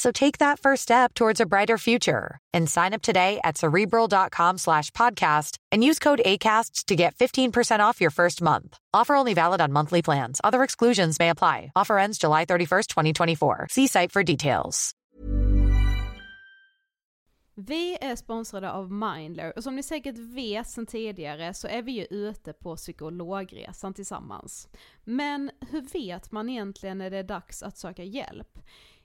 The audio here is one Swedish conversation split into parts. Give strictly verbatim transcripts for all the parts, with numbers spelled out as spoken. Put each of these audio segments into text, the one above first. So take that first step towards a brighter future and sign up today at Cerebral.com slash podcast and use code ACAST to get fifteen percent off your first month. Offer only valid on monthly plans. Other exclusions may apply. Offer ends July thirty-first, twenty twenty-four. See site for details. Vi är sponsrade av Mindler, och som ni säkert vet sedan tidigare så är vi ju ute på psykologresan tillsammans. Men hur vet man egentligen när det är dags att söka hjälp?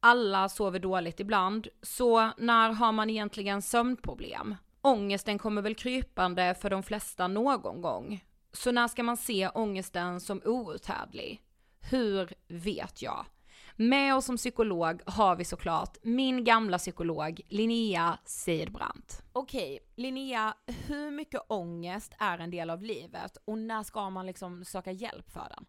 Alla sover dåligt ibland, så när har man egentligen sömnproblem? Ångesten kommer väl krypande för de flesta någon gång. Så när ska man se ångesten som outhärdlig? Hur vet jag? Med oss som psykolog har vi såklart min gamla psykolog Linnea Sjöbrand. Okej, Linnea, hur mycket ångest är en del av livet och när ska man liksom söka hjälp för den?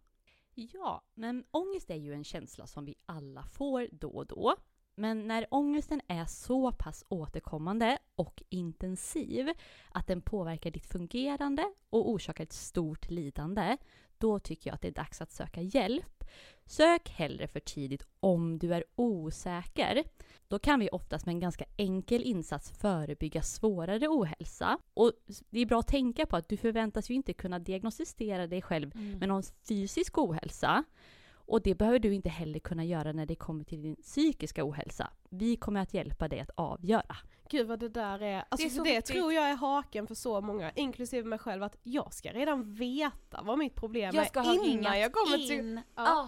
Ja, men ångest är ju en känsla som vi alla får då och då. Men när ångesten är så pass återkommande och intensiv att den påverkar ditt fungerande och orsakar ett stort lidande, då tycker jag att det är dags att söka hjälp. Sök hellre för tidigt om du är osäker. Då kan vi oftast med en ganska enkel insats förebygga svårare ohälsa. Och det är bra att tänka på att du förväntas ju inte kunna diagnostisera dig själv mm. med någon fysisk ohälsa. Och det behöver du inte heller kunna göra när det kommer till din psykiska ohälsa. Vi kommer att hjälpa dig att avgöra. Gud vad det där är. Alltså, det är så det tror jag är haken för så många, inklusive mig själv, att jag ska redan veta vad mitt problem jag ska är ha innan jag kommer in. till... Ja. Oh.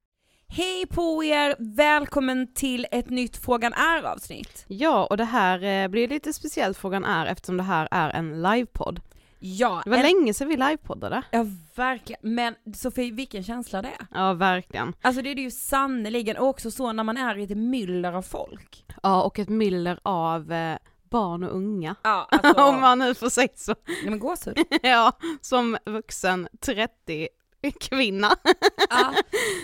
Hej på er! Välkommen till ett nytt Frågan är-avsnitt. Ja, och det här blir lite speciellt Frågan är, eftersom det här är en livepodd. Ja, det var en... länge sedan vi livepoddade. Ja, verkligen. Men Sofie, vilken känsla det är. Ja, verkligen. Alltså det är det ju sannoliken också så när man är i ett myller av folk. Ja, och ett myller av... Eh... barn och unga. Ja, alltså, om man nu får säga så. Nej, men gåshud. Ja, som vuxen trettio kvinna. Ja,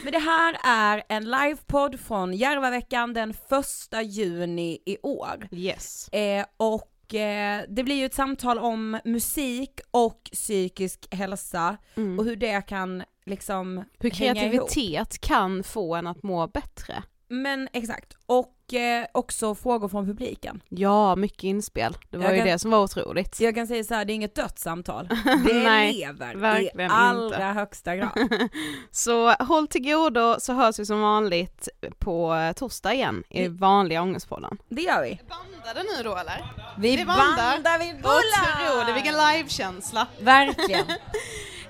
men det här är en livepodd från Järvaveckan den första juni i år. Yes. Eh, och eh, det blir ju ett samtal om musik och psykisk hälsa mm. och hur det kan liksom hur kreativitet kan få en att må bättre. Men exakt. Och eh, också frågor från publiken. Ja, mycket inspel. Det var jag ju kan, det som var otroligt. Jag kan säga så här, det är inget dött samtal. Det Nej, lever verkligen i allra inte. högsta grad. Så håll till godo, så hörs vi som vanligt på torsdag igen i mm. vanliga Ångestpodden. Det gör vi. Bandade nu då, eller? Vi, vi bandar, bandar vi bullar. Otroligt, vilken livekänsla. Verkligen.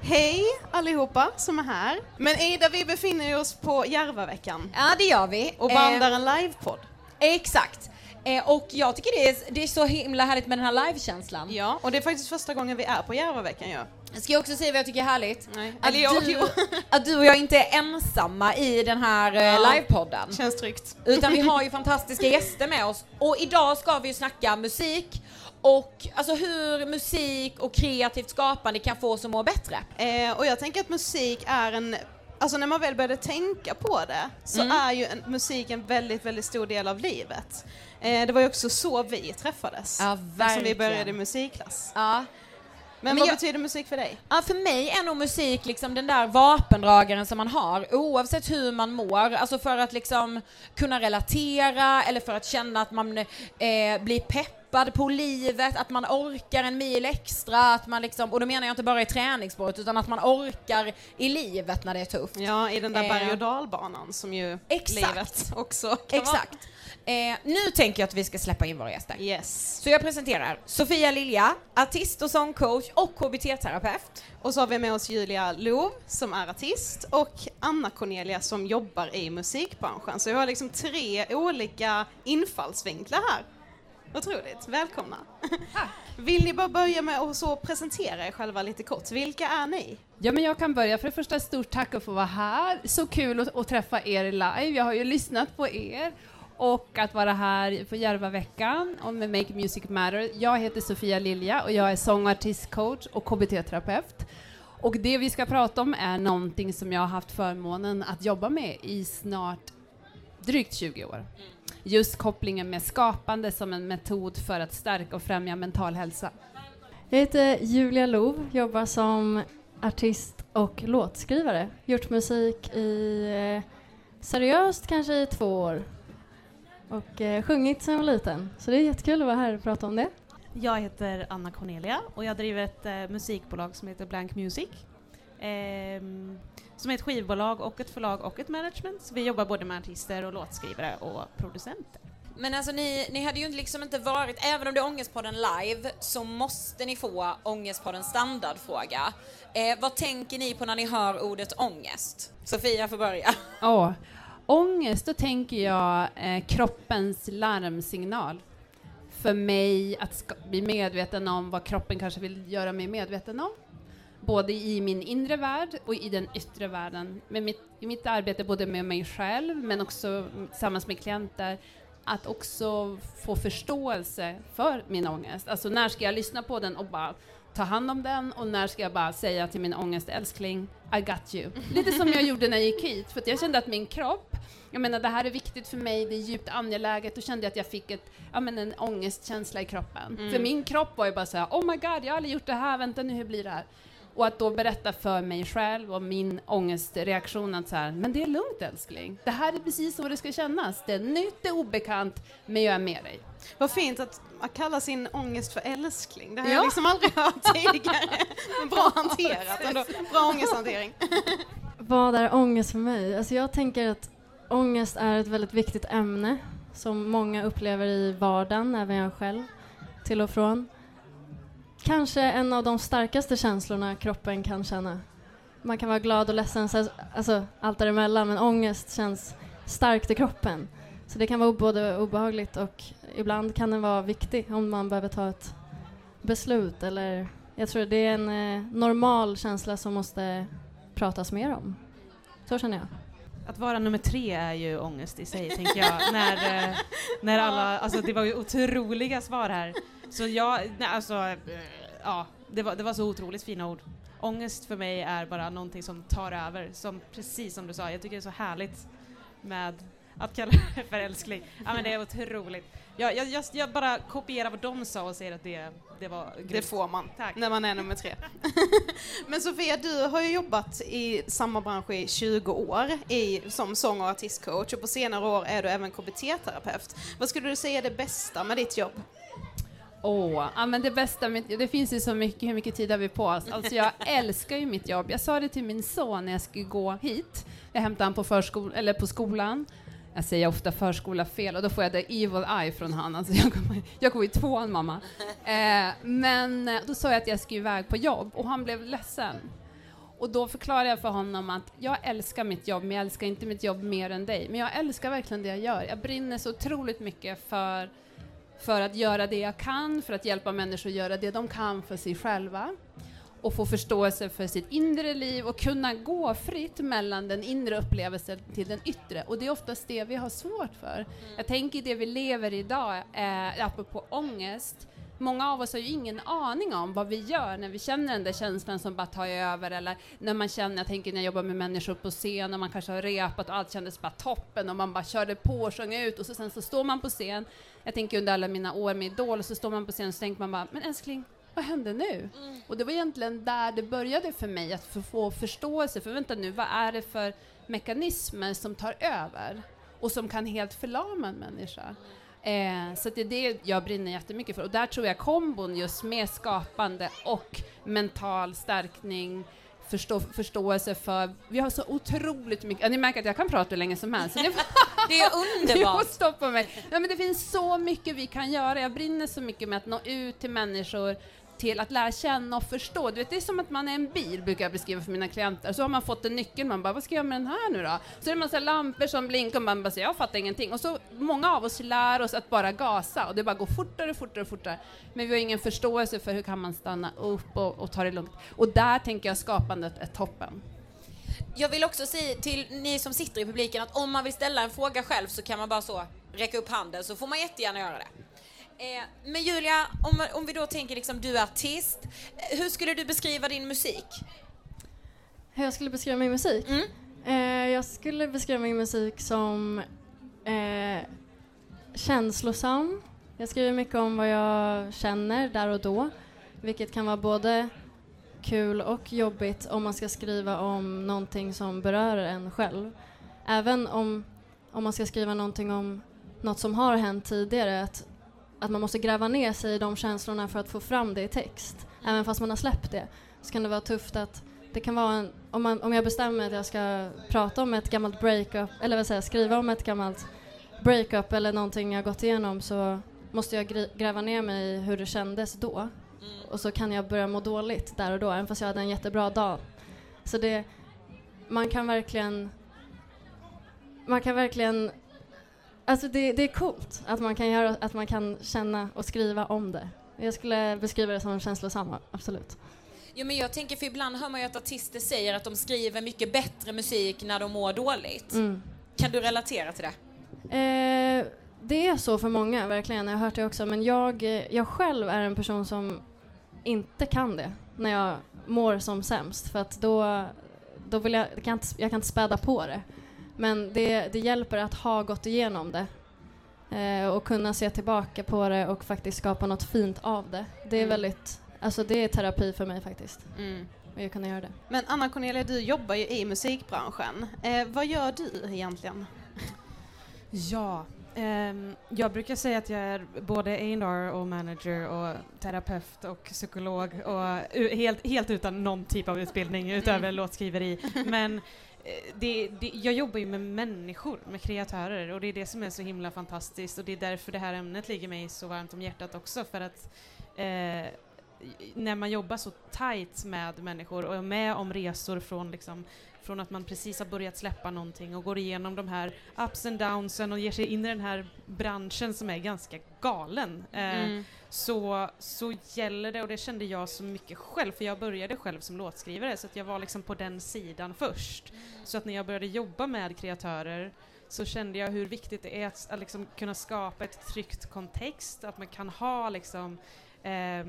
Hej allihopa som är här. Men Ida, vi befinner oss på Järvaveckan. Ja, det gör vi. Och bandar eh, en livepodd. Exakt. Eh, och jag tycker det är, det är så himla härligt med den här livekänslan. Ja, och det är faktiskt första gången vi är på Järvaveckan. Ja. Ska jag också säga vad jag tycker är härligt? Nej. Att, Eller jag, du, jag. att du och jag inte är ensamma i den här ja. livepodden. Känns tryggt. Utan vi har ju fantastiska gäster med oss. Och idag ska vi ju snacka musik. Och alltså hur musik och kreativt skapande kan få oss att må bättre. Eh, och jag tänker att musik är en... Alltså när man väl började tänka på det så mm. är ju en, musik en väldigt, väldigt stor del av livet. Eh, det var ju också så vi träffades. Ja, verkligen. Som vi började i musikklass. Ja. Men, Men vad jag, betyder musik för dig? Ja, för mig är nog musik liksom den där vapendragaren som man har. Oavsett hur man mår. Alltså för att liksom kunna relatera. Eller för att känna att man eh, blir peppad på livet. Att man orkar en mil extra. Att man liksom, och då menar jag inte bara i träningssport. Utan att man orkar i livet när det är tufft. Ja, i den där eh, berg- och dalbanan som ju exakt. Livet också kan exakt. Vara. Eh, nu tänker jag att vi ska släppa in våra gäster. Yes. Så jag presenterar Sofia Lilja, artist och sångcoach och K B T-terapeut. Och så har vi med oss Julia Lov som är artist och Anna Cornelia som jobbar i musikbranschen. Så vi har liksom tre olika infallsvinklar här. Otroligt, välkomna. Tack. Vill ni bara börja med att så presentera er själva lite kort? Vilka är ni? Ja, men jag kan börja. För det första, stort tack att få vara här. Så kul att, att träffa er live. Jag har ju lyssnat på er. Och att vara här på Järvaveckan och med Make Music Matter. Jag heter Sofia Lilja och jag är sångartistcoach och K B T-terapeut. Och det vi ska prata om är någonting som jag har haft förmånen att jobba med i snart drygt tjugo år. Just kopplingen med skapande som en metod för att stärka och främja mental hälsa. Jag heter Julia Lov, jobbar som artist och låtskrivare. Gjort musik i seriöst kanske i två år. Och eh, sjungit sedan jag var liten. Så det är jättekul att vara här och prata om det. Jag heter Anna Cornelia och jag driver ett eh, musikbolag som heter Blank Music. Eh, som är ett skivbolag och ett förlag och ett management. Så vi jobbar både med artister och låtskrivare och producenter. Men alltså ni, ni hade ju liksom inte varit, även om det är Ångestpodden live, så måste ni få Ångestpodden standardfråga. Eh, vad tänker ni på när ni hör ordet ångest? Sofia får börja. Åh. Oh. Ångest, då tänker jag eh, kroppens larmsignal. För mig att ska- bli medveten om vad kroppen kanske vill göra mig medveten om. Både i min inre värld och i den yttre världen. Med mitt, i mitt arbete både med mig själv men också tillsammans med klienter. Att också få förståelse för min ångest. Alltså när ska jag lyssna på den och bara ta hand om den, och när ska jag bara säga till min ångest, älskling, I got you. Lite som jag gjorde när jag gick hit, för att jag kände att min kropp, jag menar det här är viktigt för mig, det är djupt angeläget, och kände jag att jag fick ett, ja, men en ångestkänsla i kroppen. Mm. För min kropp var ju bara så här, oh my god, jag har aldrig gjort det här, vänta nu, hur blir det här? Och att då berätta för mig själv och min ångestreaktion att så här, men det är lugnt älskling. Det här är precis så det ska kännas. Det är nytt, det är obekant, men jag är med dig. Vad fint att man kallar sin ångest för älskling. Det har ja. jag liksom aldrig hört tidigare. Men bra hanterat ändå. Bra ångesthantering. Vad är ångest för mig? Alltså jag tänker att ångest är ett väldigt viktigt ämne som många upplever i vardagen, även jag själv, till och från. Kanske en av de starkaste känslorna kroppen kan känna. Man kan vara glad och ledsen, alltså allt däremellan, men ångest känns starkt i kroppen. Så det kan vara både obehagligt och ibland kan den vara viktig om man behöver ta ett beslut. Eller, jag tror det är en eh, normal känsla som måste pratas mer om. Så känner jag. Att vara nummer tre är ju ångest i sig, tänker jag. när, eh, när alla, alltså, det var ju otroliga svar här. Så jag, nej, alltså, ja, det var, det var så otroligt fina ord. Ångest för mig är bara någonting som tar över, som precis som du sa. Jag tycker det är så härligt med att kalla det för älskling. Ja, men det är otroligt. Jag, jag, jag, jag bara kopierar vad de sa och säger att det, det var grymt. Det får man, tack. När man är nummer tre. Men Sofia, du har ju jobbat i samma bransch i tjugo år i, som sång- och artistcoach. Och på senare år är du även K B T-terapeut. Vad skulle du säga är det bästa med ditt jobb? Åh, oh, ja, men det bästa, det finns ju så mycket, hur mycket tid har vi på oss? Alltså jag älskar ju mitt jobb. Jag sa det till min son när jag skulle gå hit. Jag hämtade han på, förskol- eller på skolan. Jag säger ofta förskola fel och då får jag det evil eye från han. Alltså jag kommer, jag kommer i tvåan, mamma. Eh, men då sa jag att jag skulle iväg på jobb och han blev ledsen. Och då förklarade jag för honom att jag älskar mitt jobb, men jag älskar inte mitt jobb mer än dig. Men jag älskar verkligen det jag gör. Jag brinner så otroligt mycket för... För att göra det jag kan, för att hjälpa människor att göra det de kan för sig själva. och få förståelse för sitt inre liv och kunna gå fritt mellan den inre upplevelsen till den yttre. Och det är oftast det vi har svårt för. Mm. Jag tänker det vi lever idag, eh, apropå ångest. Många av oss har ju ingen aning om vad vi gör när vi känner den där känslan som bara tar över. Eller när man känner, jag tänker när jag jobbar med människor på scen och man kanske har repat och allt kändes bara toppen och man bara körde på och sjöng ut. Och så, sen så står man på scen, jag tänker under alla mina år med Idol, och så står man på scen och så tänker man bara, men älskling, vad hände nu? Mm. Och det var egentligen där det började för mig, att få förståelse för, vänta nu, vad är det för mekanismer som tar över och som kan helt förlama en människa? Eh, så det är det jag brinner jättemycket för, och där tror jag kombon just med skapande och mental stärkning, förstå, förståelse för, vi har så otroligt mycket, ja, ni märker att jag kan prata hur länge som helst, så ni, det är underbart. Ni stoppa mig. Ja, men det finns så mycket vi kan göra, jag brinner så mycket med att nå ut till människor, till att lära känna och förstå. Du vet, det är som att man är en bil, brukar jag beskriva för mina klienter. Så har man fått en nyckel, man bara, vad ska jag göra med den här nu då? Så är det massa lampor som blinkar och man bara säger, jag fattar ingenting. Och så många av oss lär oss att bara gasa och det bara går fortare och fortare och fortare. Men vi har ingen förståelse för hur kan man stanna upp och, och ta det lugnt. Och där tänker jag skapandet är toppen. Jag vill också säga till ni som sitter i publiken att om man vill ställa en fråga själv så kan man bara så räcka upp handen, så får man jättegärna göra det. Eh, men Julia, om, om vi då tänker liksom, du är artist, hur skulle du beskriva din musik? Hur jag skulle beskriva min musik? Mm. Eh, jag skulle beskriva min musik som eh, känslosam. Jag skriver mycket om vad jag känner där och då, vilket kan vara både kul och jobbigt om man ska skriva om någonting som berör en själv. Även om, om man ska skriva någonting om något som har hänt tidigare, att att man måste gräva ner sig i de känslorna för att få fram det i text. Även fast man har släppt det, så kan det vara tufft att det kan vara en, om, man, om jag bestämmer att jag ska prata om ett gammalt breakup, eller vad säger, skriva om ett gammalt breakup eller någonting jag gått igenom, så måste jag gri- gräva ner mig i hur det kändes då. Mm. Och så kan jag börja må dåligt där och då, även fast jag hade en jättebra dag. Så det, man kan verkligen man kan verkligen Alltså det, det är coolt att man kan göra, att man kan känna och skriva om det. Jag skulle beskriva det som känslosamma, absolut. Jo, men jag tänker, för ibland hör man ju att artister säger att de skriver mycket bättre musik när de mår dåligt. Mm. Kan du relatera till det? Eh, det är så för många, verkligen. Jag har hört det också. Men jag, jag själv är en person som inte kan det när jag mår som sämst. För att då, då vill jag, jag kan inte, jag kan inte späda på det. Men det, det hjälper att ha gått igenom det. Eh, och kunna se tillbaka på det och faktiskt skapa något fint av det. Det är mm. väldigt, alltså det är terapi för mig faktiskt. Mm. Och jag kan göra det. Men Anna Cornelia, du jobbar ju i musikbranschen. Eh, vad gör du egentligen? Ja, eh, jag brukar säga att jag är både A and R och manager och terapeut och psykolog. Och uh, helt, helt utan någon typ av utbildning utöver mm. låtskriveri. Men Det, det, jag jobbar ju med människor, med kreatörer, och det är det som är så himla fantastiskt, och det är därför det här ämnet ligger mig så varmt om hjärtat också, för att eh, när man jobbar så tajt med människor och är med om resor från, liksom, från att man precis har börjat släppa någonting och går igenom de här ups and downsen och ger sig in i den här branschen som är ganska galen, eh, mm. så, så gäller det, och det kände jag så mycket själv, för jag började själv som låtskrivare, så att jag var liksom på den sidan först, så att när jag började jobba med kreatörer så kände jag hur viktigt det är att, att liksom kunna skapa ett tryggt kontext, att man kan ha liksom eh,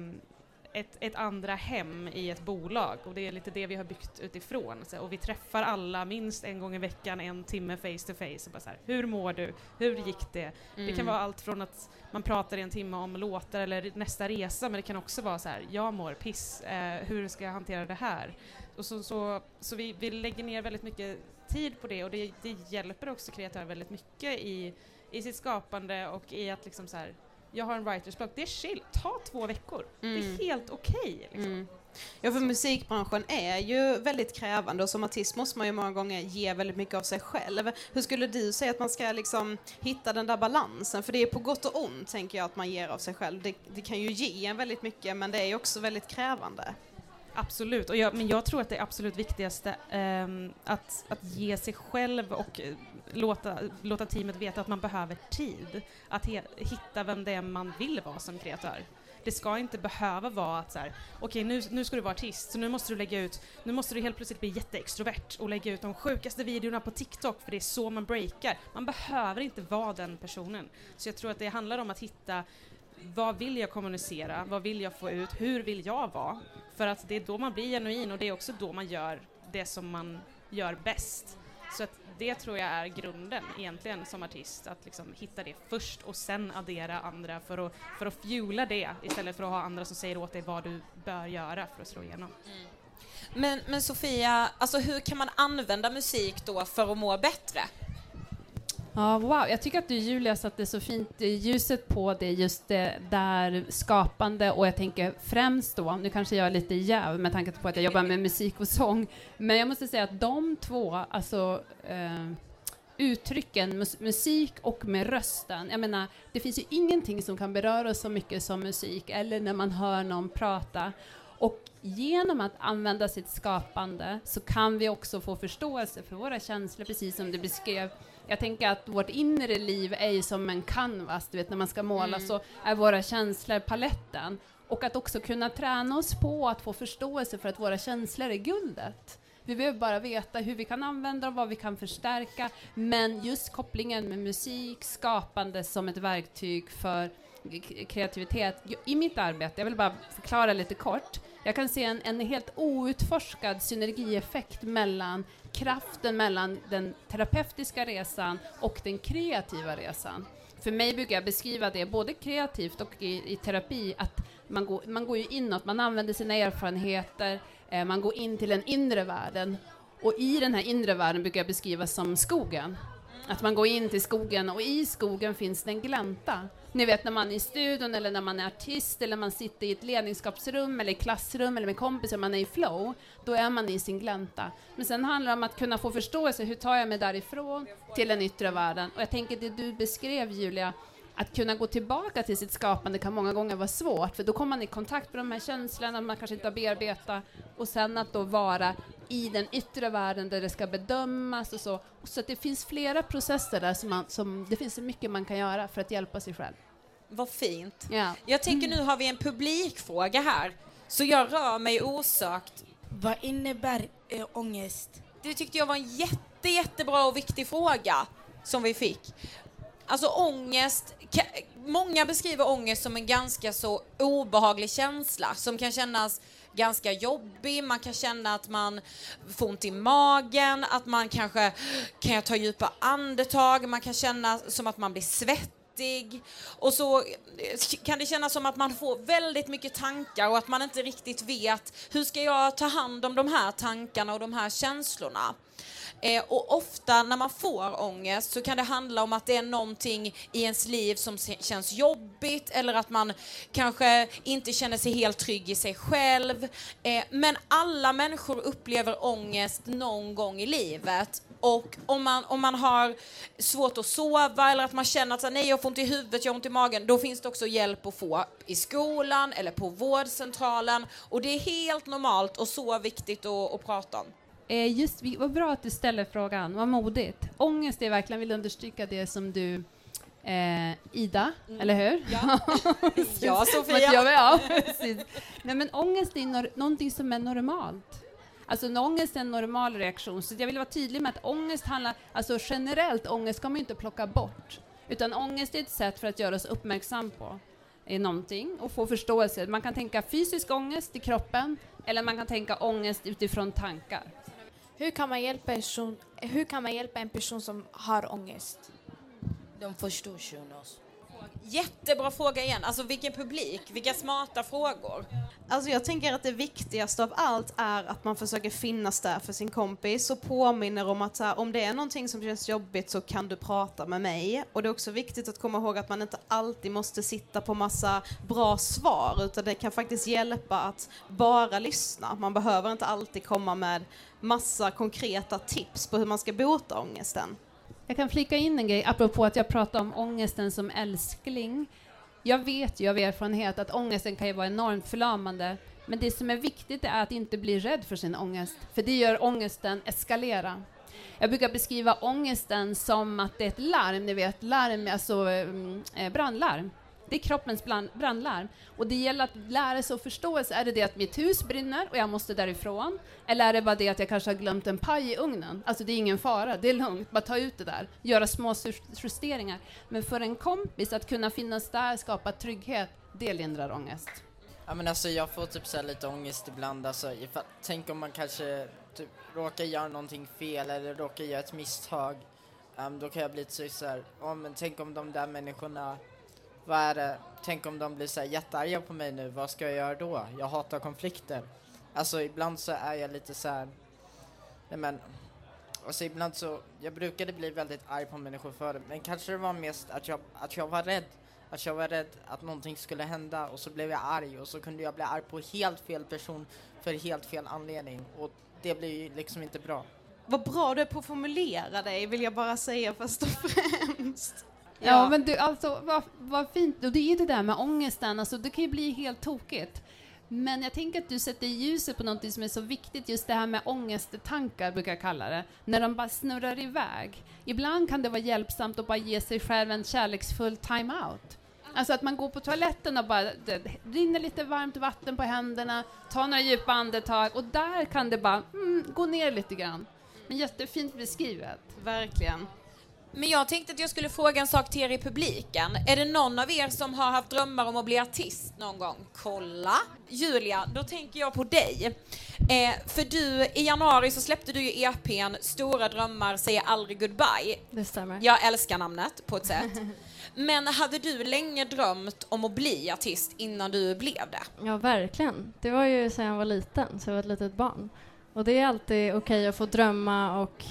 Ett, ett andra hem i ett bolag, och det är lite det vi har byggt utifrån, så, och vi träffar alla minst en gång i veckan, en timme face to face, och bara så här, hur mår du? Hur gick det? Mm. Det kan vara allt från att man pratar i en timme om låtar eller nästa resa, men det kan också vara så här, jag mår piss, eh, hur ska jag hantera det här? Och så, så, så vi, vi lägger ner väldigt mycket tid på det, och det, det hjälper också kreatörer väldigt mycket i, i sitt skapande och i att liksom så här, jag har en writers block, det är chill, ta två veckor, mm. det är helt okej liksom. mm. Ja, för musikbranschen är ju väldigt krävande, och som artist måste man ju många gånger ge väldigt mycket av sig själv. Hur skulle du säga att man ska liksom hitta den där balansen, för det är på gott och ont tänker jag att man ger av sig själv, det, det kan ju ge en väldigt mycket, men det är ju också väldigt krävande. Absolut, och jag, men jag tror att det absolut viktigaste um, att, att ge sig själv och uh, låta, låta teamet veta att man behöver tid. Att he, hitta vem det är man vill vara som kreatör. Det ska inte behöva vara att så här, okej, nu, nu ska du vara artist, så nu måste du lägga ut, nu måste du helt plötsligt bli jätteextrovert och lägga ut de sjukaste videorna på TikTok, för det är så man breakar. Man behöver inte vara den personen. Så jag tror att det handlar om att hitta, vad vill jag kommunicera, vad vill jag få ut, hur vill jag vara? För att det är då man blir genuin, och det är också då man gör det som man gör bäst. Så att det tror jag är grunden egentligen som artist, att liksom hitta det först och sen addera andra för att, för att fuela det, istället för att ha andra som säger åt dig vad du bör göra för att slå igenom. Mm. Men, men Sofia, alltså hur kan man använda musik då för att må bättre? Ja, wow. Jag tycker att du, Julia, satte så fint ljuset på det, just det där skapande, och jag tänker främst då, nu kanske jag är lite jäv med tanke på att jag jobbar med musik och sång, men jag måste säga att de två, alltså eh, uttrycken, mus- musik och med rösten, jag menar, det finns ju ingenting som kan beröra oss så mycket som musik, eller när man hör någon prata. Och genom att använda sitt skapande så kan vi också få förståelse för våra känslor, precis som du beskrev. Jag tänker att vårt inre liv är ju som en canvas, du vet, när man ska måla, mm. så är våra känslor paletten. Och att också kunna träna oss på att få förståelse för att våra känslor är guldet. Vi behöver bara veta hur vi kan använda dem, vad vi kan förstärka. Men just kopplingen med musik, skapande som ett verktyg för kreativitet. I mitt arbete, jag vill bara förklara lite kort. Jag kan se en, en helt outforskad synergieffekt mellan kraften, mellan den terapeutiska resan och den kreativa resan. För mig brukar jag beskriva det både kreativt och i, i terapi, att man går, man går ju inåt, man använder sina erfarenheter, eh, man går in till den inre världen. Och i den här inre världen brukar jag beskriva som skogen. Att man går in till skogen, och i skogen finns det en glänta. Ni vet, när man är i studion, eller när man är artist, eller man sitter i ett ledningsskapsrum eller i klassrum eller med kompisar, man är i flow, då är man i sin glänta. Men sen handlar det om att kunna få förståelse, hur tar jag mig därifrån till den yttre världen? Och jag tänker det du beskrev, Julia, att kunna gå tillbaka till sitt skapande kan många gånger vara svårt, för då kommer man i kontakt med de här känslorna man kanske inte har bearbetat, och sen att då vara i den yttre världen där det ska bedömas och så. Och så att det finns flera processer där som, man, som det finns så mycket man kan göra för att hjälpa sig själv. Vad fint. Yeah. Jag tänker mm. nu har vi en publikfråga här, så jag rör mig osökt. Vad innebär äh, ångest? Det tyckte jag var en jätte, jättebra och viktig fråga som vi fick. Alltså ångest, ka- många beskriver ångest som en ganska så obehaglig känsla som kan kännas ganska jobbig. Man kan känna att man får ont i magen, att man kanske kan jag ta djupa andetag, man kan känna som att man blir svettig, och så kan det kännas som att man får väldigt mycket tankar och att man inte riktigt vet hur ska jag ta hand om de här tankarna och de här känslorna. Eh, och ofta när man får ångest så kan det handla om att det är någonting i ens liv som se- känns jobbigt, eller att man kanske inte känner sig helt trygg i sig själv. Eh, men alla människor upplever ångest någon gång i livet, och om man, om man har svårt att sova, eller att man känner att nej, jag får ont i huvudet, jag har ont i magen, då finns det också hjälp att få i skolan eller på vårdcentralen, och det är helt normalt och så viktigt att, att prata om. Just, vad bra att du ställer frågan, vad modigt. Ångest är verkligen, vill understryka det som du eh, Ida, mm. eller hur? Ja, ja Sofia. Ja, precis. Nej, men ångest är nor- någonting som är normalt. Alltså ångest är en normal reaktion. Så jag vill vara tydlig med att ångest handlar, alltså generellt ångest kan man ju inte plocka bort, utan ångest är ett sätt för att göra oss uppmärksam på i någonting och få förståelse. Man kan tänka fysisk ångest i kroppen, eller man kan tänka ångest utifrån tankar. Hur kan man hjälpa en person, hur kan man hjälpa en person som har ångest? De förstår oss. Jättebra fråga igen. Alltså vilken publik, vilka smarta frågor. Alltså jag tänker att det viktigaste av allt är att man försöker finnas där för sin kompis och påminner om att så här, om det är någonting som känns jobbigt så kan du prata med mig. Och det är också viktigt att komma ihåg att man inte alltid måste sitta på massa bra svar, utan det kan faktiskt hjälpa att bara lyssna. Man behöver inte alltid komma med massa konkreta tips på hur man ska bota ångesten. Jag kan flika in en grej apropå att jag pratar om ångesten som älskling. Jag vet ju av erfarenhet att ångesten kan ju vara enormt förlamande. Men det som är viktigt är att inte bli rädd för sin ångest. För det gör ångesten eskalera. Jag brukar beskriva ångesten som att det är ett larm. Ni vet, larm, alltså brandlarm. Det är kroppens bland, brandlarm. Och det gäller att lära sig och förståelse. Är det det att mitt hus brinner och jag måste därifrån? Eller är det bara det att jag kanske har glömt en paj i ugnen? Alltså det är ingen fara, det är lugnt. Bara ta ut det där, göra små justeringar. Men för en kompis att kunna finnas där, skapa trygghet, det lindrar ångest. Ja, men alltså jag får typ så här lite ångest ibland. Alltså, ifall, tänk om man kanske typ, råkar göra någonting fel eller råkar göra ett misstag. Um, då kan jag bli så, så här, oh, men tänk om de där människorna, vad är det? Tänk om de blir så här jättearga på mig nu, vad ska jag göra då? Jag hatar konflikter. Alltså ibland så är jag lite så här, nej men, alltså ibland så, jag brukade bli väldigt arg på människor förr, men kanske det var mest att jag, att jag var rädd. Att jag var rädd att någonting skulle hända och så blev jag arg och så kunde jag bli arg på helt fel person för helt fel anledning och det blir ju liksom inte bra. Vad bra du är på att formulera dig, vill jag bara säga först och främst. Ja, ja men du, alltså vad, vad fint, och det är ju det där med ångesten, alltså det kan ju bli helt tokigt. Men jag tänker att du sätter ljuset på något som är så viktigt, just det här med ångesttankar brukar jag kalla det. När de bara snurrar iväg. Ibland kan det vara hjälpsamt att bara ge sig själv en kärleksfull time-out. Alltså att man går på toaletten och bara det, rinner lite varmt vatten på händerna, tar några djupa andetag och där kan det bara mm, gå ner lite grann. Men jättefint beskrivet. Verkligen. Men jag tänkte att jag skulle fråga en sak till er i publiken. Är det någon av er som har haft drömmar om att bli artist någon gång? Kolla. Julia, då tänker jag på dig. Eh, för du, i januari så släppte du ju E P:n Stora drömmar säger aldrig goodbye. Det stämmer. Jag älskar namnet på ett sätt. Men hade du länge drömt om att bli artist innan du blev det? Ja, verkligen. Det var ju sedan jag var liten, så jag var ett litet barn. Och det är alltid okej att få drömma och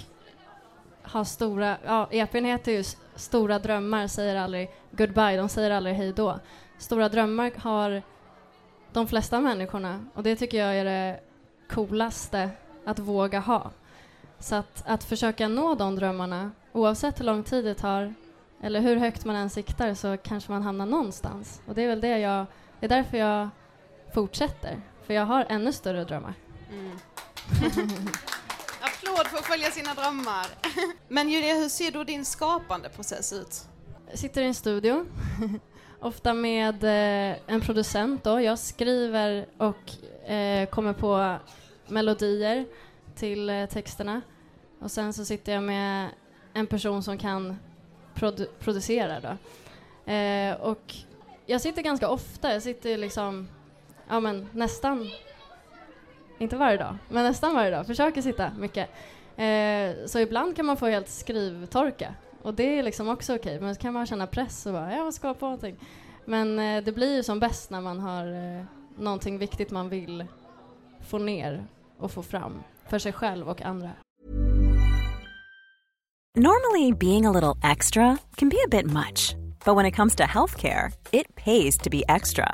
ha stora, ja, E P:n heter ju Stora drömmar säger aldrig goodbye, de säger aldrig hej då. Stora drömmar har de flesta människorna och det tycker jag är det coolaste att våga ha. Så att, att försöka nå de drömmarna, oavsett hur lång tid det tar eller hur högt man än siktar så kanske man hamnar någonstans. Och det är väl det jag, det är därför jag fortsätter, för jag har ännu större drömmar. Mm. Applåd för att följa sina drömmar. Men Julia, hur ser då din skapande process ut? Jag sitter i en studio, ofta med eh, en producent då. Jag skriver och eh, kommer på melodier till eh, texterna. Och sen så sitter jag med en person som kan produ- producera då. Eh, och jag sitter ganska ofta, jag sitter liksom, ja men nästan... Inte varje dag, men nästan varje dag. Försöker sitta mycket. Eh, så ibland kan man få helt skrivtorka. Och det är liksom också okej. Men så kan man känna press och bara, jag ska på någonting. Men eh, det blir ju som bäst när man har eh, någonting viktigt man vill få ner och få fram. För sig själv och andra. Normally being a little extra can be a bit much. But when it comes to healthcare, it pays to be extra.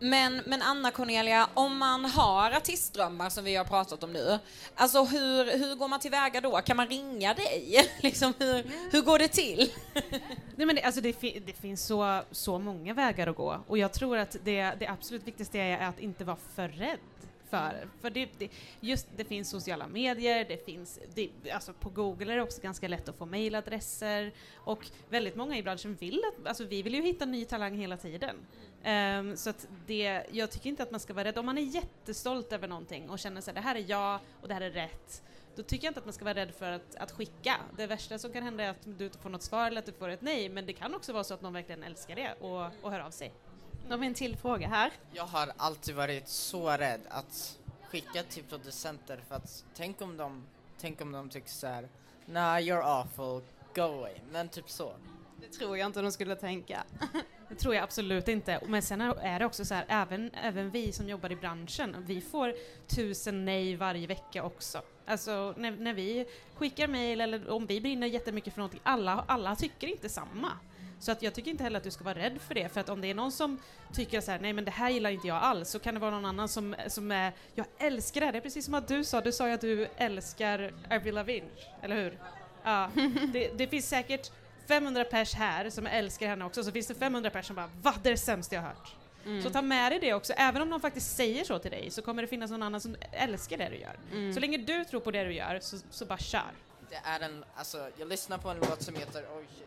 Men, men Anna Cornelia, om man har artistdrömmar som vi har pratat om nu, alltså hur, hur går man tillväga då? Kan man ringa dig? Liksom, hur, hur går det till? Nej, men det, alltså det, fi- det finns så, så många vägar att gå. Och jag tror att det, det absolut viktigaste är att inte vara för rädd För, för det, det, just, det finns sociala medier, det finns, det, alltså på Google är det också ganska lätt att få mejladresser, och väldigt många i branschen vill att, alltså vi vill ju hitta ny talang hela tiden. Um, så att det, jag tycker inte att man ska vara rädd. Om man är jättestolt över någonting och känner sig det här är jag och det här är rätt, då tycker jag inte att man ska vara rädd för att, att skicka. Det värsta som kan hända är att du inte får något svar eller att du får ett nej, men det kan också vara så att någon verkligen älskar det och, och hör av sig. Om en till fråga här. Jag har alltid varit så rädd att skicka till producenter, för att tänk om de, tänk om de tycker så här: nah, you're awful, go away. Men typ så. Det tror jag inte de skulle tänka. Det tror jag absolut inte. Men sen är det också så här, även, även vi som jobbar i branschen, vi får tusen nej varje vecka också. Alltså när, när vi skickar mejl eller om vi brinner jättemycket för någonting, alla, alla tycker inte samma. Så att jag tycker inte heller att du ska vara rädd för det. För att om det är någon som tycker så här, nej men det här gillar inte jag alls, så kan det vara någon annan som, som är, jag älskar det. Det är precis som att du sa, du sa ju att du älskar Avril Lavigne, eller hur? Ja, det, det finns säkert femhundra pers här som älskar henne också, så finns det femhundra pers som bara, vad är det sämsta jag har hört? Mm. Så ta med dig det också, även om de faktiskt säger så till dig, så kommer det finnas någon annan som älskar det du gör. Mm. Så länge du tror på det du gör, så, så bara kör. Det är en, alltså, jag lyssnar på en låt som heter, oj shit.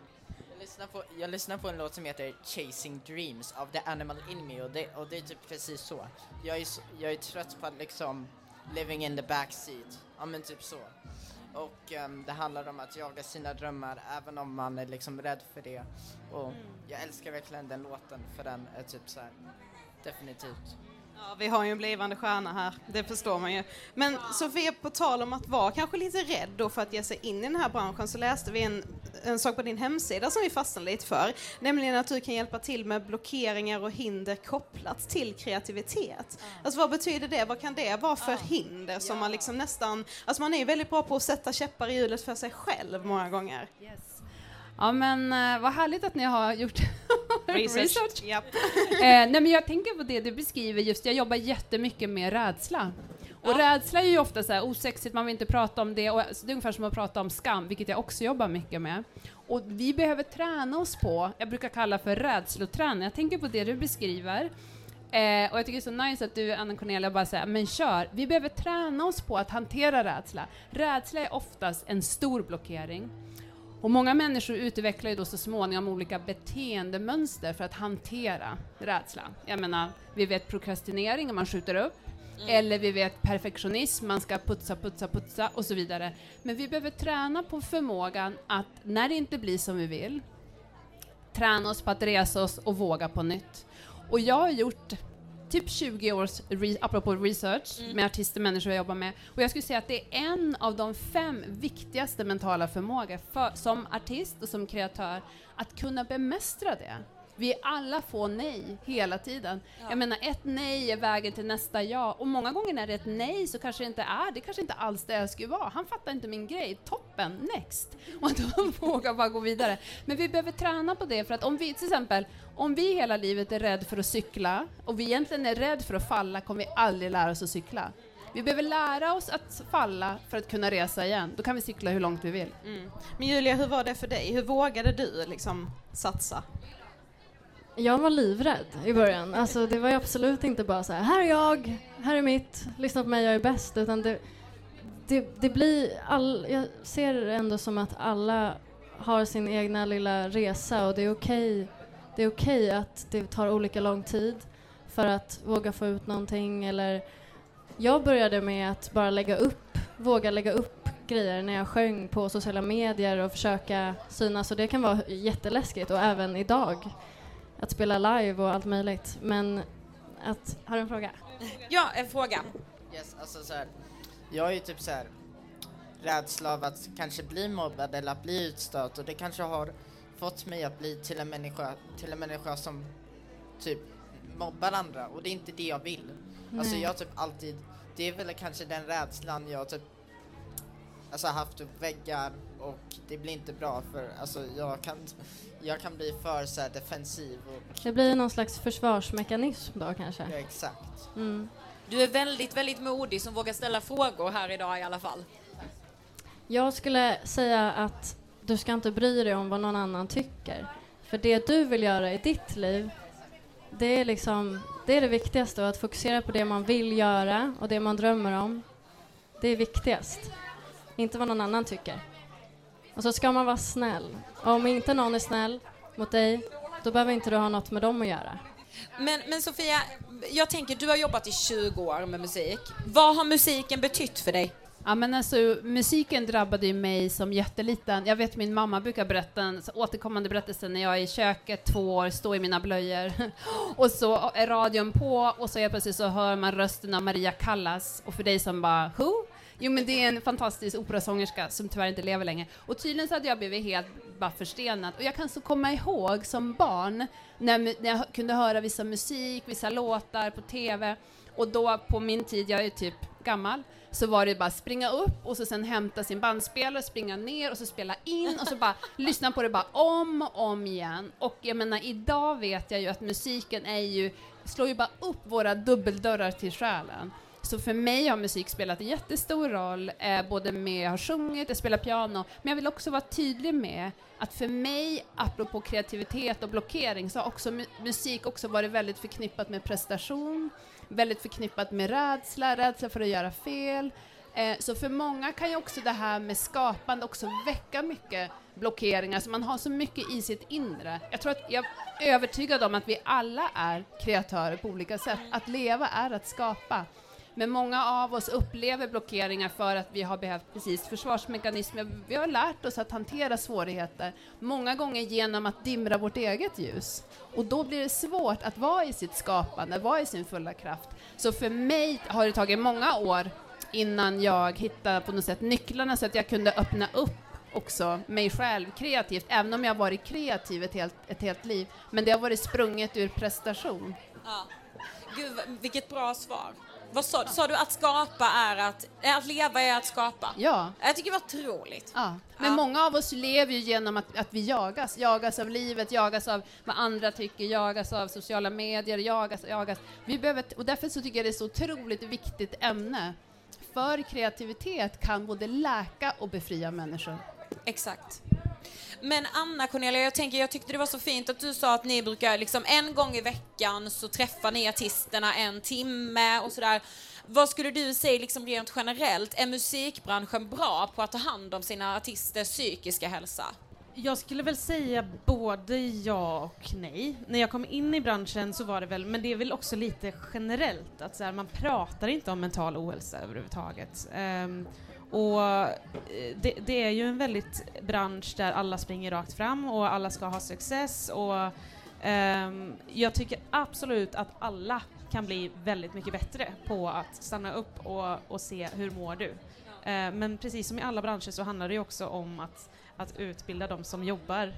Lyssna på, jag lyssnar på en låt som heter Chasing Dreams av The Animal In Me, och det, och det är typ precis så. Jag är, jag är trött på att liksom living in the backseat. Ja men typ så. Och um, det handlar om att jaga sina drömmar även om man är liksom rädd för det. Och jag älskar verkligen den låten, för den är typ så här, definitivt. Ja, vi har ju en blivande stjärna här, det förstår man ju. Men Sofia, på tal om att vara kanske lite rädd då för att ge sig in i den här branschen, så läste vi en, en sak på din hemsida som vi fastnade lite för, nämligen att du kan hjälpa till med blockeringar och hinder kopplat till kreativitet. Mm. Alltså vad betyder det? Vad kan det vara för mm. hinder som yeah. man liksom nästan, alltså man är ju väldigt bra på att sätta käppar i hjulet för sig själv många gånger. Yes. Ja men eh, vad härligt att ni har gjort research. research. Yep. eh, nej men jag tänker på det du beskriver, just jag jobbar jättemycket med rädsla. Och ja. rädsla är ju ofta så här osexigt, man vill inte prata om det, och det är ungefär som att prata om skam, vilket jag också jobbar mycket med. Och vi behöver träna oss på, jag brukar kalla för rädsloträning. Jag tänker på det du beskriver. Eh, och jag tycker det är så nice att du, Anna Cornelia, bara säger, men kör, vi behöver träna oss på att hantera rädsla. Rädsla är oftast en stor blockering. Och många människor utvecklar ju då så småningom olika beteendemönster för att hantera rädsla. Jag menar, vi vet prokrastinering om man skjuter upp. Mm. Eller vi vet perfektionism, man ska putsa, putsa, putsa och så vidare. Men vi behöver träna på förmågan att när det inte blir som vi vill, träna oss på att resa oss och våga på nytt. Och jag har gjort typ tjugo års, re- apropå research, mm. med artister, människor jag jobbar med. Och jag skulle säga att det är en av de fem viktigaste mentala förmågor för, som artist och som kreatör, att kunna bemästra det. Vi alla får nej hela tiden. Ja. Jag menar, ett nej är vägen till nästa ja. Och många gånger när det är ett nej så kanske det inte är, det kanske inte alls det jag skulle vara. Han fattar inte min grej. Toppen, next. Och då vågar bara gå vidare. Men vi behöver träna på det, för att om vi till exempel, om vi hela livet är rädd för att cykla och vi egentligen är rädd för att falla, kommer vi aldrig lära oss att cykla. Vi behöver lära oss att falla för att kunna resa igen. Då kan vi cykla hur långt vi vill. Mm. Men Julia, hur var det för dig? Hur vågade du liksom satsa? Jag var livrädd i början. Alltså det var ju absolut inte bara så här, här är jag, här är mitt, lyssna på mig, jag är bäst. Utan det, det, det blir all, jag ser det ändå som att alla har sin egna lilla resa, och det är okej, det är okej att det tar olika lång tid för att våga få ut någonting. Eller jag började med att bara lägga upp, våga lägga upp grejer när jag sjöng på sociala medier och försöka synas, och det kan vara jätteläskigt, och även idag. Att spela live och allt möjligt. Men att, har du en fråga? Ja, en fråga. Yes, alltså så här, jag är ju typ så här rädsla av att kanske bli mobbad eller att bli utstött. Och det kanske har fått mig att bli till en människa, till en människa som typ mobbar andra. Och det är inte det jag vill. Nej. Alltså jag typ alltid, det är väl kanske den rädslan jag typ alltså haft upp väggar, och det blir inte bra, för alltså jag kan jag kan bli för så här defensiv, och det blir någon slags försvarsmekanism då kanske. Ja, exakt. Mm. Du är väldigt väldigt modig som vågar ställa frågor här idag i alla fall. Jag skulle säga att du ska inte bry dig om vad någon annan tycker, för det du vill göra i ditt liv, det är liksom Det är det viktigaste, att fokusera på det man vill göra och det man drömmer om. Det är viktigast. Inte vad någon annan tycker. Och så ska man vara snäll. Och om inte någon är snäll mot dig, då behöver inte du ha något med dem att göra. Men, men Sofia, jag tänker, du har jobbat i tjugo år med musik. Vad har musiken betytt för dig? Ja, men alltså, musiken drabbade ju mig som jätteliten. Jag vet, min mamma brukar berätta en återkommande berättelse när jag är i köket två år, står i mina blöjor och så är radion på och så är precis så hör man rösten av Maria Callas. Och för dig som bara, who? Jo, men det är en fantastisk operasångerska som tyvärr inte lever längre. Och tydligen så hade jag blivit helt bara förstenad. Och jag kan så komma ihåg som barn när, när jag kunde höra vissa musik, vissa låtar på tv. Och då på min tid, jag är typ gammal, så var det bara springa upp och så sen hämta sin bandspelare, springa ner och så spela in och så bara lyssna på det bara om och om igen. Och jag menar, idag vet jag ju att musiken är ju, slår ju bara upp våra dubbeldörrar till själen. Så för mig har musik spelat en jättestor roll, eh, både med jag har sjungit, jag spelar piano, men jag vill också vara tydlig med att för mig, apropå kreativitet och blockering, så har också mu- musik också varit väldigt förknippat med prestation, väldigt förknippat med rädsla, rädsla för att göra fel. Eh, så för många kan ju också det här med skapande också väcka mycket blockeringar, så man har så mycket i sitt inre. Jag tror att jag är övertygad om att vi alla är kreatörer på olika sätt. Att leva är att skapa. Men många av oss upplever blockeringar för att vi har behövt precis försvarsmekanismer. Vi har lärt oss att hantera svårigheter. Många gånger genom att dimra vårt eget ljus. Och då blir det svårt att vara i sitt skapande, vara i sin fulla kraft. Så för mig har det tagit många år innan jag hittade på något sätt nycklarna så att jag kunde öppna upp också mig själv kreativt. Även om jag har varit kreativ ett helt, ett helt liv. Men det har varit sprunget ur prestation. Ja. Gud, vilket bra svar. Vad sa, sa du? Att skapa är att... Att leva är att skapa. Ja. Jag tycker det var otroligt. Ja. Men ja. Många av oss lever ju genom att, att vi jagas. Jagas av livet, jagas av vad andra tycker, jagas av sociala medier, jagas, jagas. Vi behöver, och därför så tycker jag det är så otroligt viktigt ämne. För kreativitet kan både läka och befria människor. Exakt. Men Anna Cornelia, jag tänker, jag tyckte det var så fint att du sa att ni brukar liksom en gång i veckan så träffar ni artisterna en timme och sådär. Vad skulle du säga liksom rent generellt, är musikbranschen bra på att ta hand om sina artisters psykiska hälsa? Jag skulle väl säga både ja och nej. När jag kom in i branschen så var det väl, men det är väl också lite generellt att så här, man pratar inte om mental ohälsa överhuvudtaget. Um, Och det, det är ju en väldigt bransch där alla springer rakt fram och alla ska ha success. Och um, jag tycker absolut att alla kan bli väldigt mycket bättre på att stanna upp och, och se hur mår du. Uh, men precis som i alla branscher så handlar det ju också om att, att utbilda de som jobbar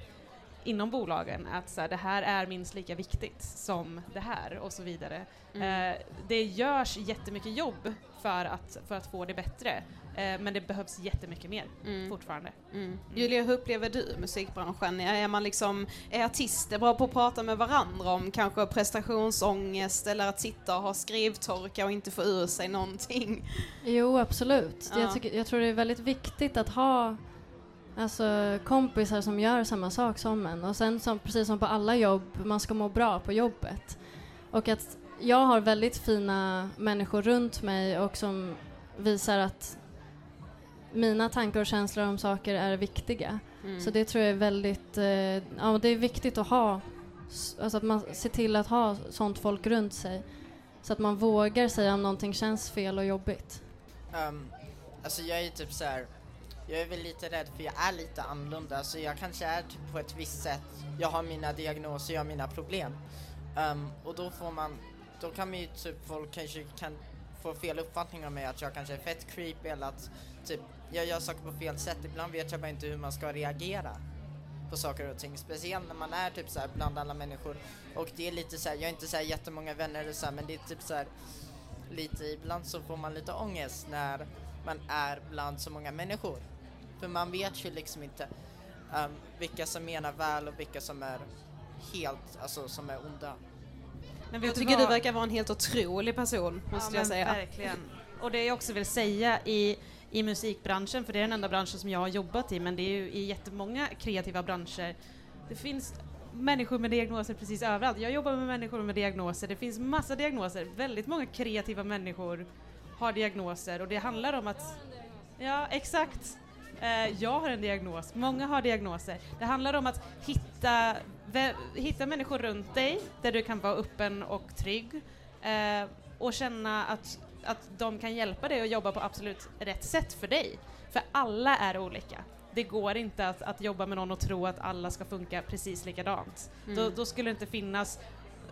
inom bolagen. Att så här, det här är minst lika viktigt som det här och så vidare. Mm. Uh, det görs jättemycket jobb för att, för att få det bättre. Men det behövs jättemycket mer mm. fortfarande. Mm. Mm. Julia, hur upplever du musikbranschen? Är man liksom, är artister bra på att prata med varandra om kanske prestationsångest eller att sitta och ha skrivtorka och inte få ur sig någonting? Jo, absolut. Ja. Jag, tycker, jag tror det är väldigt viktigt att ha alltså, kompisar som gör samma sak som en. Och sen som, precis som på alla jobb, man ska må bra på jobbet. Och att jag har väldigt fina människor runt mig och som visar att mina tankar och känslor om saker är viktiga. Mm. Så det tror jag är väldigt... Eh, ja, det är viktigt att ha... Alltså att man ser till att ha sånt folk runt sig. Så att man vågar säga om någonting känns fel och jobbigt. Um, alltså jag är typ så här... Jag är väl lite rädd för jag är lite annorlunda. Så jag kanske är typ på ett visst sätt. Jag har mina diagnoser, jag har mina problem. Um, och då får man... Då kan man ju typ... Folk kanske kan få fel uppfattning om mig. Att jag kanske är fett creepy eller att... Typ, jag gör saker på fel sätt. Ibland vet jag bara inte hur man ska reagera på saker och ting. Speciellt när man är typ så här bland alla människor. Och det är lite så här, jag har inte så här jättemånga vänner eller så här, men det är typ så här lite ibland så får man lite ångest när man är bland så många människor. För man vet ju liksom inte um, vilka som menar väl och vilka som är helt, alltså som är onda. Men vet jag tycker vad? Du verkar vara en helt otrolig person, måste ja, jag säga. Verkligen. Och det jag också vill säga i i musikbranschen, för det är den enda branschen som jag har jobbat i, men det är ju i jättemånga kreativa branscher. Det finns människor med diagnoser precis överallt. Jag jobbar med människor med diagnoser. Det finns massa diagnoser. Väldigt många kreativa människor har diagnoser. Och det handlar om att... Ja, exakt. Jag har en diagnos. Många har diagnoser. Det handlar om att hitta, hitta människor runt dig där du kan vara öppen och trygg. Och känna att, att de kan hjälpa dig och jobba på absolut rätt sätt för dig. För alla är olika. Det går inte att, att jobba med någon och tro att alla ska funka precis likadant. Mm. Då, då skulle det inte finnas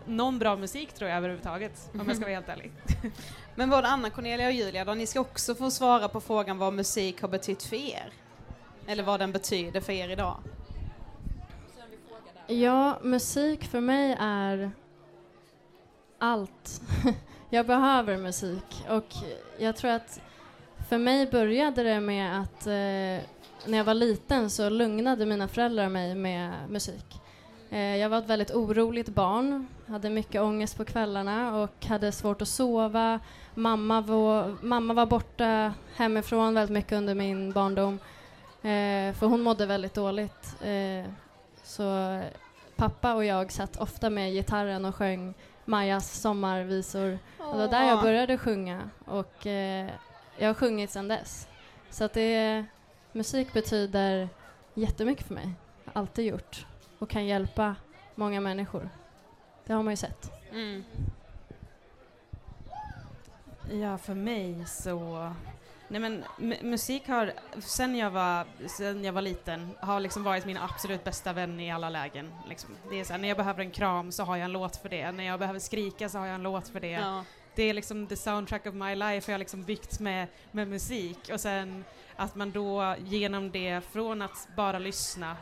någon bra musik, tror jag, överhuvudtaget. Om jag ska vara helt ärlig. Men både Anna, Cornelia och Julia då, ni ska också få svara på frågan vad musik har betytt för er. Eller vad den betyder för er idag. Ja, musik för mig är allt. Jag behöver musik. Och jag tror att för mig började det med att eh, när jag var liten så lugnade mina föräldrar mig med musik. Eh, jag var ett väldigt oroligt barn. Hade mycket ångest på kvällarna och hade svårt att sova. Mamma var, mamma var borta hemifrån väldigt mycket under min barndom. Eh, för hon mådde väldigt dåligt. Eh, så pappa och jag satt ofta med gitarren och sjöng Majas sommarvisor. Åh. Och det var där jag började sjunga. Och eh, jag har sjungit sedan dess. Så att det... Musik betyder jättemycket för mig. Jag har alltid gjort. Och kan hjälpa många människor. Det har man ju sett. Mm. Ja, för mig så... Nej, men m- musik har... Sen jag var, sen jag var liten har liksom varit min absolut bästa vän i alla lägen. Liksom. Det är så här, när jag behöver en kram så har jag en låt för det. När jag behöver skrika så har jag en låt för det. Ja. Det är liksom the soundtrack of my life. Jag har liksom byggt med, med musik. Och sen... Att man då genom det, från att bara lyssna,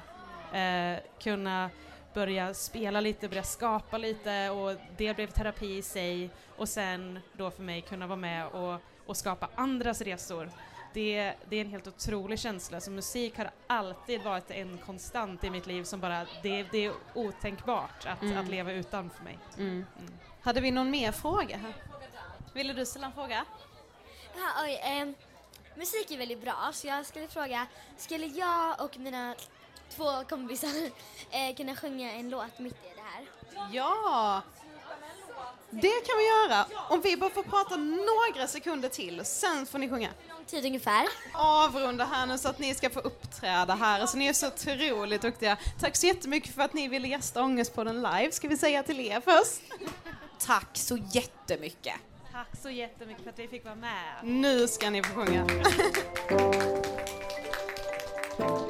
eh, kunna börja spela lite, börja skapa lite, och det blev terapi i sig. Och sen då för mig kunna vara med och, och skapa andras resor. Det, det är en helt otrolig känsla. Så musik har alltid varit en konstant i mitt liv som bara, det, det är otänkbart att, mm. att leva utan för mig. Mm. Mm. Hade vi någon mer fråga här? Ville du ställa en fråga? Ja, oj, ehm. Musik är väldigt bra, så jag skulle fråga, skulle jag och mina två kompisar eh, kunna sjunga en låt mitt i det här? Ja, det kan vi göra. Om vi bara får prata några sekunder till, sen får ni sjunga. Hur lång tid ungefär? Avrunda här nu så att ni ska få uppträda här. Alltså, ni är så otroligt duktiga. Tack så jättemycket för att ni ville gästa Ångestpodden live, ska vi säga till er först. Tack så jättemycket. Tack så jättemycket för att vi fick vara med. Nu ska ni få sjunga.